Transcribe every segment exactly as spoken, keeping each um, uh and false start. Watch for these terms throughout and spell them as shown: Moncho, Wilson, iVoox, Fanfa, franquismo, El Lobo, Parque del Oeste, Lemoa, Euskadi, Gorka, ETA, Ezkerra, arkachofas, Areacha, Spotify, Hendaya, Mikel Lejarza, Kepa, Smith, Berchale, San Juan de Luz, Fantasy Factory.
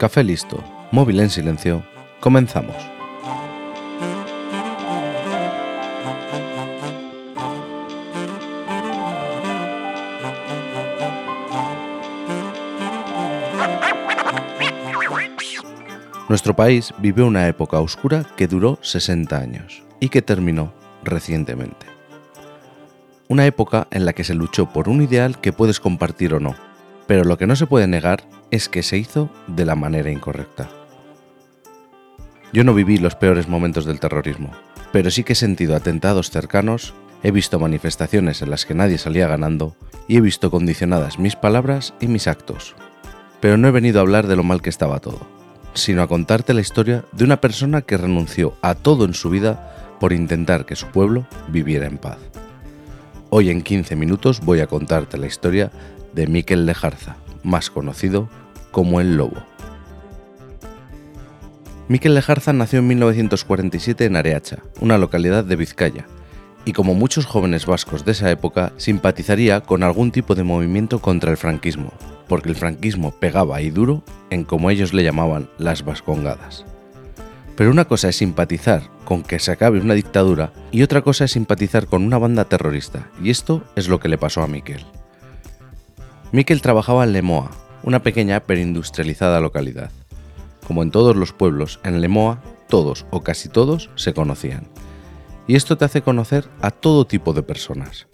Café listo, móvil en silencio, comenzamos. Nuestro país vivió una época oscura que duró sesenta años y que terminó recientemente. Una época en la que se luchó por un ideal que puedes compartir o no, pero lo que no se puede negar es que se hizo de la manera incorrecta. Yo no viví los peores momentos del terrorismo, pero sí que he sentido atentados cercanos, he visto manifestaciones en las que nadie salía ganando y he visto condicionadas mis palabras y mis actos. Pero no he venido a hablar de lo mal que estaba todo, sino a contarte la historia de una persona que renunció a todo en su vida por intentar que su pueblo viviera en paz. Hoy en quince minutos voy a contarte la historia de Mikel Lejarza, más conocido como El Lobo. Mikel Lejarza nació en mil novecientos cuarenta y siete en Areacha, una localidad de Vizcaya, y como muchos jóvenes vascos de esa época, simpatizaría con algún tipo de movimiento contra el franquismo, porque el franquismo pegaba y duro en, como ellos le llamaban, las vascongadas. Pero una cosa es simpatizar con que se acabe una dictadura y otra cosa es simpatizar con una banda terrorista, y esto es lo que le pasó a Mikel. Mikel trabajaba en Lemoa, una pequeña pero industrializada localidad. Como en todos los pueblos, en Lemoa todos o casi todos se conocían, y esto te hace conocer a todo tipo de personas.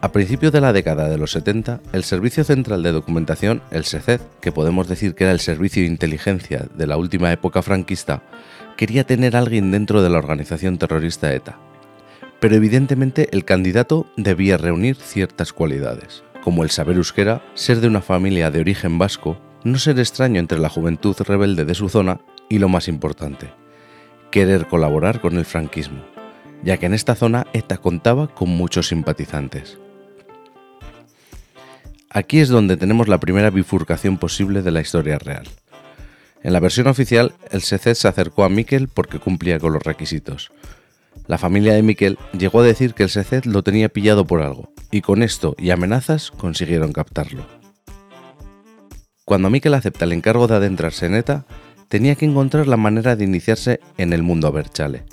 A principios de la década de los setenta, el Servicio Central de Documentación, el SECED, que podemos decir que era el servicio de inteligencia de la última época franquista, quería tener a alguien dentro de la organización terrorista ETA. Pero evidentemente el candidato debía reunir ciertas cualidades, como el saber euskera, ser de una familia de origen vasco, no ser extraño entre la juventud rebelde de su zona y, lo más importante, querer colaborar con el franquismo, ya que en esta zona ETA contaba con muchos simpatizantes. Aquí es donde tenemos la primera bifurcación posible de la historia real. En la versión oficial, el SECED se acercó a Mikel porque cumplía con los requisitos. La familia de Mikel llegó a decir que el SECED lo tenía pillado por algo, y con esto y amenazas consiguieron captarlo. Cuando Mikel acepta el encargo de adentrarse en ETA, tenía que encontrar la manera de iniciarse en el mundo Berchale,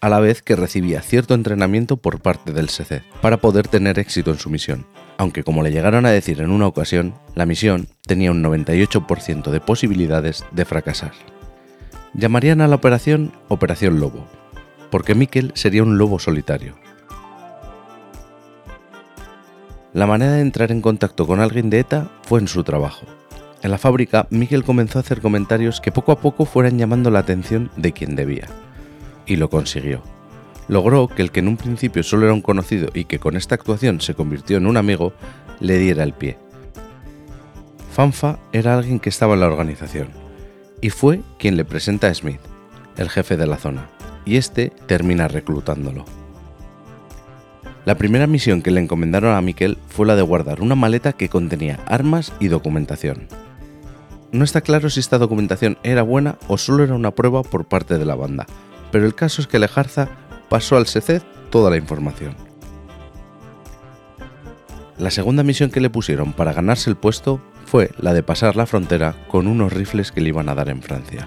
a la vez que recibía cierto entrenamiento por parte del SECED para poder tener éxito en su misión, aunque, como le llegaron a decir en una ocasión, la misión tenía un noventa y ocho por ciento de posibilidades de fracasar. Llamarían a la operación Operación Lobo, porque Mikel sería un lobo solitario. La manera de entrar en contacto con alguien de ETA fue en su trabajo. En la fábrica, Mikel comenzó a hacer comentarios que poco a poco fueran llamando la atención de quien debía. Y lo consiguió. Logró que el que en un principio solo era un conocido y que con esta actuación se convirtió en un amigo, le diera el pie. Fanfa era alguien que estaba en la organización, y fue quien le presenta a Smith, el jefe de la zona, y este termina reclutándolo. La primera misión que le encomendaron a Mikel fue la de guardar una maleta que contenía armas y documentación. No está claro si esta documentación era buena o solo era una prueba por parte de la banda, pero el caso es que Lejarza pasó al SECED toda la información. La segunda misión que le pusieron para ganarse el puesto fue la de pasar la frontera con unos rifles que le iban a dar en Francia.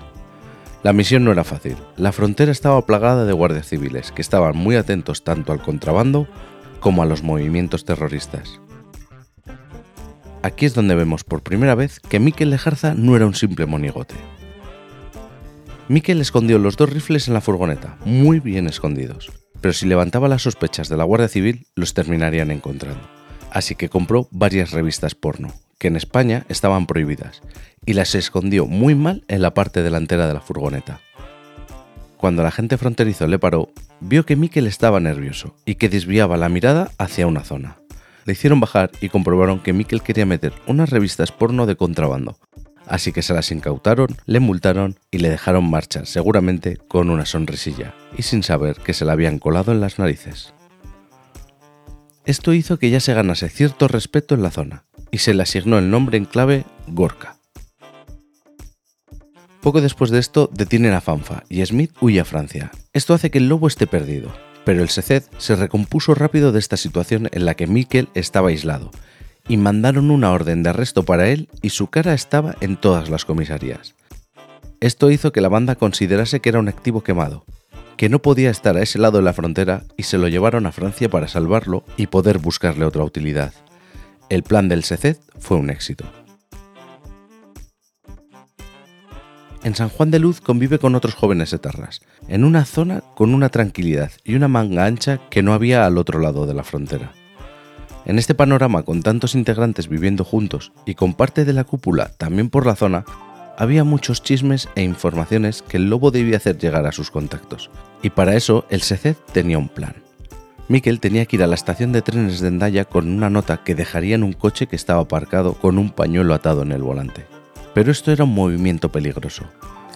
La misión no era fácil. La frontera estaba plagada de guardias civiles que estaban muy atentos tanto al contrabando como a los movimientos terroristas. Aquí es donde vemos por primera vez que Mikel Lejarza no era un simple monigote. Mikel escondió los dos rifles en la furgoneta, muy bien escondidos, pero si levantaba las sospechas de la Guardia Civil, los terminarían encontrando. Así que compró varias revistas porno, que en España estaban prohibidas, y las escondió muy mal en la parte delantera de la furgoneta. Cuando el agente fronterizo le paró, vio que Mikel estaba nervioso y que desviaba la mirada hacia una zona. Le hicieron bajar y comprobaron que Mikel quería meter unas revistas porno de contrabando, así que se las incautaron, le multaron y le dejaron marchar, seguramente con una sonrisilla y sin saber que se la habían colado en las narices. Esto hizo que ya se ganase cierto respeto en la zona y se le asignó el nombre en clave Gorka. Poco después de esto detienen a Fanfa y Smith huye a Francia. Esto hace que el lobo esté perdido, pero el SECED se recompuso rápido de esta situación en la que Mikel estaba aislado y mandaron una orden de arresto para él y su cara estaba en todas las comisarías. Esto hizo que la banda considerase que era un activo quemado, que no podía estar a ese lado de la frontera y se lo llevaron a Francia para salvarlo y poder buscarle otra utilidad. El plan del SECED fue un éxito. En San Juan de Luz convive con otros jóvenes etarras, en una zona con una tranquilidad y una manga ancha que no había al otro lado de la frontera. En este panorama, con tantos integrantes viviendo juntos y con parte de la cúpula también por la zona, había muchos chismes e informaciones que el Lobo debía hacer llegar a sus contactos, y para eso el SECED tenía un plan. Mikel tenía que ir a la estación de trenes de Hendaya con una nota que dejaría en un coche que estaba aparcado con un pañuelo atado en el volante. Pero esto era un movimiento peligroso.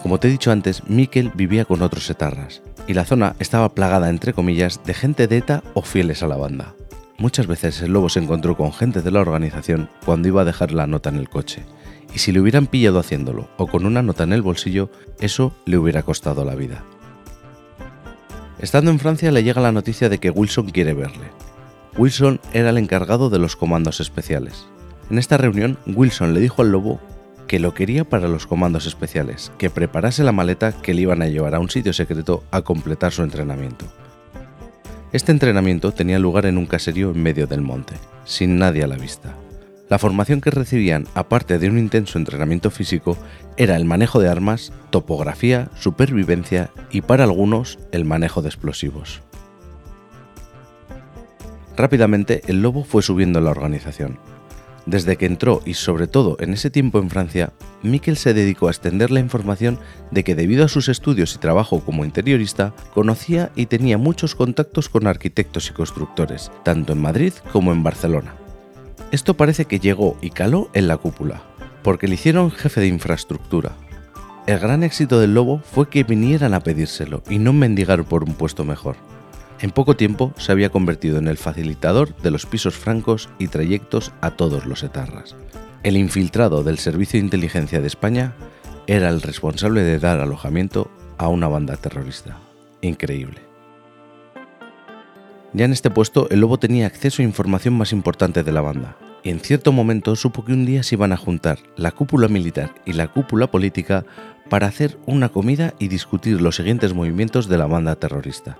Como te he dicho antes, Mikel vivía con otros etarras, y la zona estaba plagada, entre comillas, de gente de ETA o fieles a la banda. Muchas veces el Lobo se encontró con gente de la organización cuando iba a dejar la nota en el coche, y si le hubieran pillado haciéndolo o con una nota en el bolsillo, eso le hubiera costado la vida. Estando en Francia le llega la noticia de que Wilson quiere verle. Wilson era el encargado de los comandos especiales. En esta reunión, Wilson le dijo al Lobo que lo quería para los comandos especiales, que preparase la maleta que le iban a llevar a un sitio secreto a completar su entrenamiento. Este entrenamiento tenía lugar en un caserío en medio del monte, sin nadie a la vista. La formación que recibían, aparte de un intenso entrenamiento físico, era el manejo de armas, topografía, supervivencia y, para algunos, el manejo de explosivos. Rápidamente, el Lobo fue subiendo la organización. Desde que entró y sobre todo en ese tiempo en Francia, Mikel se dedicó a extender la información de que debido a sus estudios y trabajo como interiorista, conocía y tenía muchos contactos con arquitectos y constructores, tanto en Madrid como en Barcelona. Esto parece que llegó y caló en la cúpula, porque le hicieron jefe de infraestructura. El gran éxito del Lobo fue que vinieran a pedírselo y no mendigar por un puesto mejor. En poco tiempo se había convertido en el facilitador de los pisos francos y trayectos a todos los etarras. El infiltrado del Servicio de Inteligencia de España era el responsable de dar alojamiento a una banda terrorista. Increíble. Ya en este puesto, el Lobo tenía acceso a información más importante de la banda, y en cierto momento supo que un día se iban a juntar la cúpula militar y la cúpula política para hacer una comida y discutir los siguientes movimientos de la banda terrorista.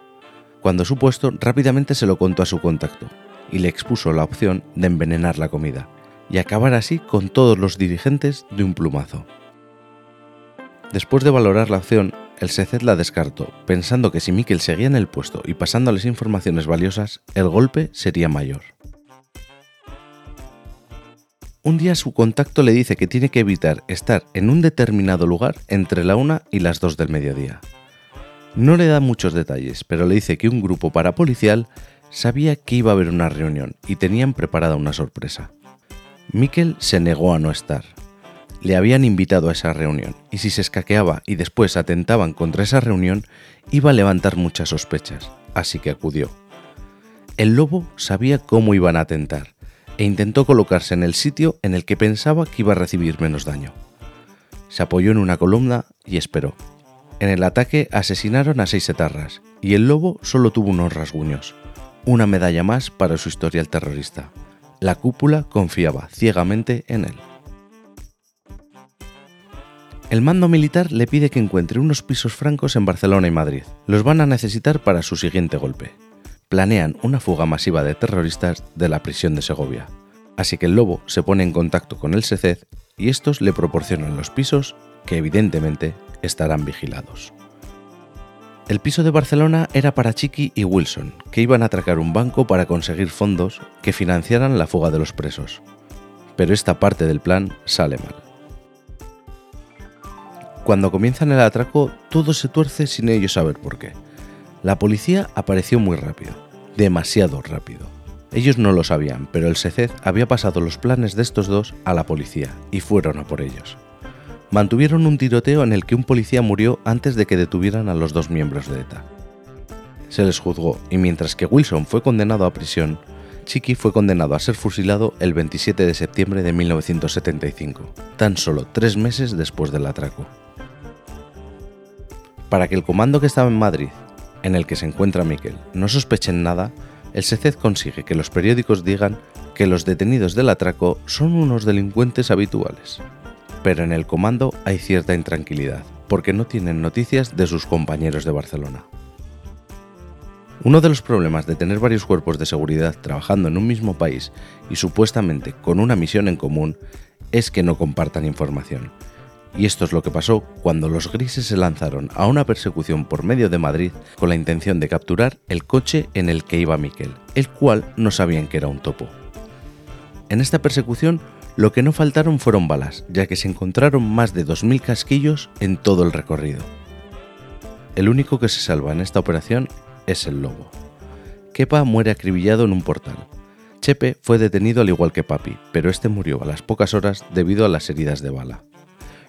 Cuando supo esto, rápidamente se lo contó a su contacto y le expuso la opción de envenenar la comida y acabar así con todos los dirigentes de un plumazo. Después de valorar la opción, el SECED la descartó, pensando que si Mikel seguía en el puesto y pasándoles informaciones valiosas, el golpe sería mayor. Un día su contacto le dice que tiene que evitar estar en un determinado lugar entre la una y las dos del mediodía. No le da muchos detalles, pero le dice que un grupo parapolicial sabía que iba a haber una reunión y tenían preparada una sorpresa. Mikel se negó a no estar. Le habían invitado a esa reunión y si se escaqueaba y después atentaban contra esa reunión, iba a levantar muchas sospechas, así que acudió. El Lobo sabía cómo iban a atentar e intentó colocarse en el sitio en el que pensaba que iba a recibir menos daño. Se apoyó en una columna y esperó. En el ataque asesinaron a seis etarras y el Lobo solo tuvo unos rasguños, una medalla más para su historial terrorista. La cúpula confiaba ciegamente en él. El mando militar le pide que encuentre unos pisos francos en Barcelona y Madrid. Los van a necesitar para su siguiente golpe. Planean una fuga masiva de terroristas de la prisión de Segovia. Así que el Lobo se pone en contacto con el SECED y estos le proporcionan los pisos que evidentemente estarán vigilados. El piso de Barcelona era para Chiqui y Wilson, que iban a atracar un banco para conseguir fondos que financiaran la fuga de los presos. Pero esta parte del plan sale mal. Cuando comienzan el atraco, todo se tuerce sin ellos saber por qué. La policía apareció muy rápido, demasiado rápido. Ellos no lo sabían, pero el SECED había pasado los planes de estos dos a la policía y fueron a por ellos. Mantuvieron un tiroteo en el que un policía murió antes de que detuvieran a los dos miembros de ETA. Se les juzgó y mientras que Wilson fue condenado a prisión, Chiqui fue condenado a ser fusilado el veintisiete de septiembre de mil novecientos setenta y cinco, tan solo tres meses después del atraco. Para que el comando que estaba en Madrid, en el que se encuentra Mikel, no sospechen nada, el SECED consigue que los periódicos digan que los detenidos del atraco son unos delincuentes habituales. Pero en el comando hay cierta intranquilidad, porque no tienen noticias de sus compañeros de Barcelona. Uno de los problemas de tener varios cuerpos de seguridad trabajando en un mismo país y supuestamente con una misión en común es que no compartan información. Y esto es lo que pasó cuando los grises se lanzaron a una persecución por medio de Madrid con la intención de capturar el coche en el que iba Mikel, el cual no sabían que era un topo. En esta persecución lo que no faltaron fueron balas, ya que se encontraron más de dos mil casquillos en todo el recorrido. El único que se salva en esta operación es El Lobo. Kepa muere acribillado en un portal. Chepe fue detenido al igual que Papi, pero este murió a las pocas horas debido a las heridas de bala.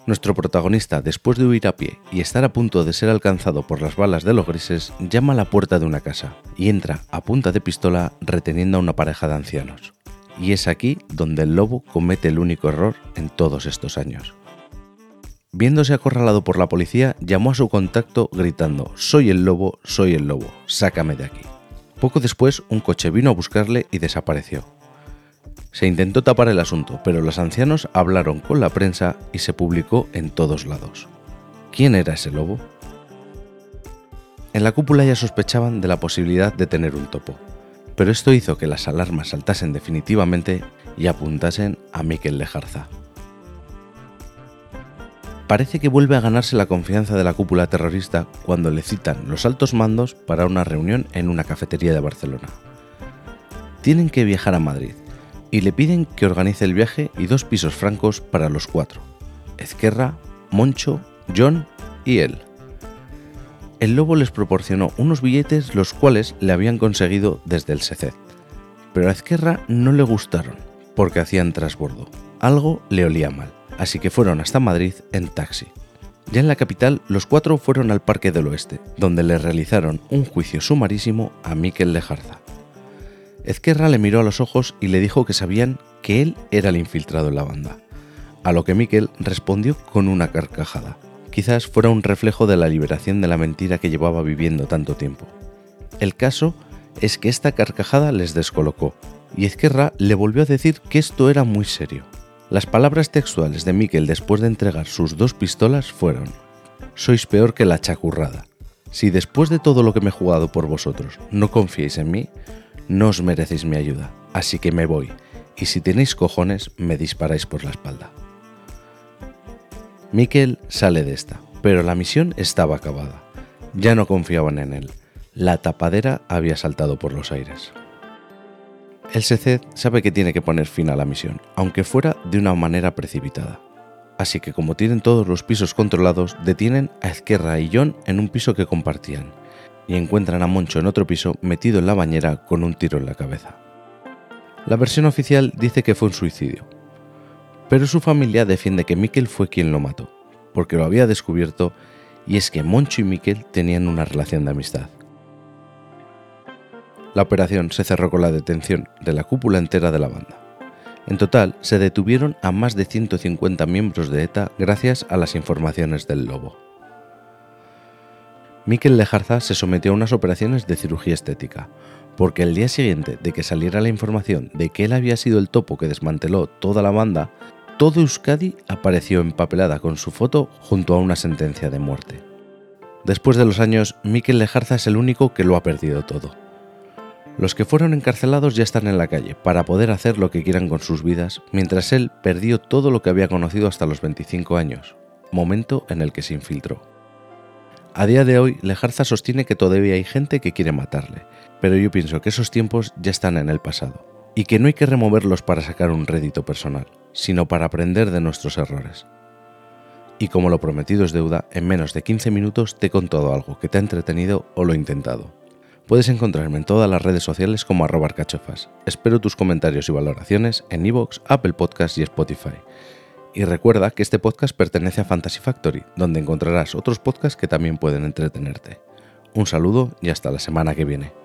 Nuestro protagonista, después de huir a pie y estar a punto de ser alcanzado por las balas de los grises, llama a la puerta de una casa y entra a punta de pistola reteniendo a una pareja de ancianos. Y es aquí donde El Lobo comete el único error en todos estos años. Viéndose acorralado por la policía, llamó a su contacto gritando «Soy el Lobo, soy el Lobo, sácame de aquí». Poco después, un coche vino a buscarle y desapareció. Se intentó tapar el asunto, pero los ancianos hablaron con la prensa y se publicó en todos lados. ¿Quién era ese lobo? En la cúpula ya sospechaban de la posibilidad de tener un topo, pero esto hizo que las alarmas saltasen definitivamente y apuntasen a Mikel Lejarza. Parece que vuelve a ganarse la confianza de la cúpula terrorista cuando le citan los altos mandos para una reunión en una cafetería de Barcelona. Tienen que viajar a Madrid. Y le piden que organice el viaje y dos pisos francos para los cuatro, Ezkerra, Moncho, John y él. El Lobo les proporcionó unos billetes los cuales le habían conseguido desde el SECED, pero a Ezkerra no le gustaron porque hacían transbordo, algo le olía mal, así que fueron hasta Madrid en taxi. Ya en la capital, los cuatro fueron al Parque del Oeste, donde le realizaron un juicio sumarísimo a Mikel Lejarza. Ezkerra le miró a los ojos y le dijo que sabían que él era el infiltrado en la banda, a lo que Mikel respondió con una carcajada. Quizás fuera un reflejo de la liberación de la mentira que llevaba viviendo tanto tiempo. El caso es que esta carcajada les descolocó y Ezkerra le volvió a decir que esto era muy serio. Las palabras textuales de Mikel después de entregar sus dos pistolas fueron «Sois peor que la chacurrada. Si después de todo lo que me he jugado por vosotros no confiéis en mí, no os merecéis mi ayuda, así que me voy, y si tenéis cojones, me disparáis por la espalda». Mikel sale de esta, pero la misión estaba acabada. Ya no confiaban en él. La tapadera había saltado por los aires. El SECED sabe que tiene que poner fin a la misión, aunque fuera de una manera precipitada. Así que como tienen todos los pisos controlados, detienen a Ezkerra y John en un piso que compartían, y encuentran a Moncho en otro piso metido en la bañera con un tiro en la cabeza. La versión oficial dice que fue un suicidio, pero su familia defiende que Mikel fue quien lo mató, porque lo había descubierto y es que Moncho y Mikel tenían una relación de amistad. La operación se cerró con la detención de la cúpula entera de la banda. En total se detuvieron a más de ciento cincuenta miembros de ETA gracias a las informaciones del Lobo. Mikel Lejarza se sometió a unas operaciones de cirugía estética, porque el día siguiente de que saliera la información de que él había sido el topo que desmanteló toda la banda, todo Euskadi apareció empapelada con su foto junto a una sentencia de muerte. Después de los años, Mikel Lejarza es el único que lo ha perdido todo. Los que fueron encarcelados ya están en la calle para poder hacer lo que quieran con sus vidas, mientras él perdió todo lo que había conocido hasta los veinticinco años, momento en el que se infiltró. A día de hoy, Lejarza sostiene que todavía hay gente que quiere matarle, pero yo pienso que esos tiempos ya están en el pasado, y que no hay que removerlos para sacar un rédito personal, sino para aprender de nuestros errores. Y como lo prometido es deuda, en menos de quince minutos te he contado algo que te ha entretenido o lo he intentado. Puedes encontrarme en todas las redes sociales como arroba arkachofas. Espero tus comentarios y valoraciones en iVoox, Apple Podcasts y Spotify. Y recuerda que este podcast pertenece a Fantasy Factory, donde encontrarás otros podcasts que también pueden entretenerte. Un saludo y hasta la semana que viene.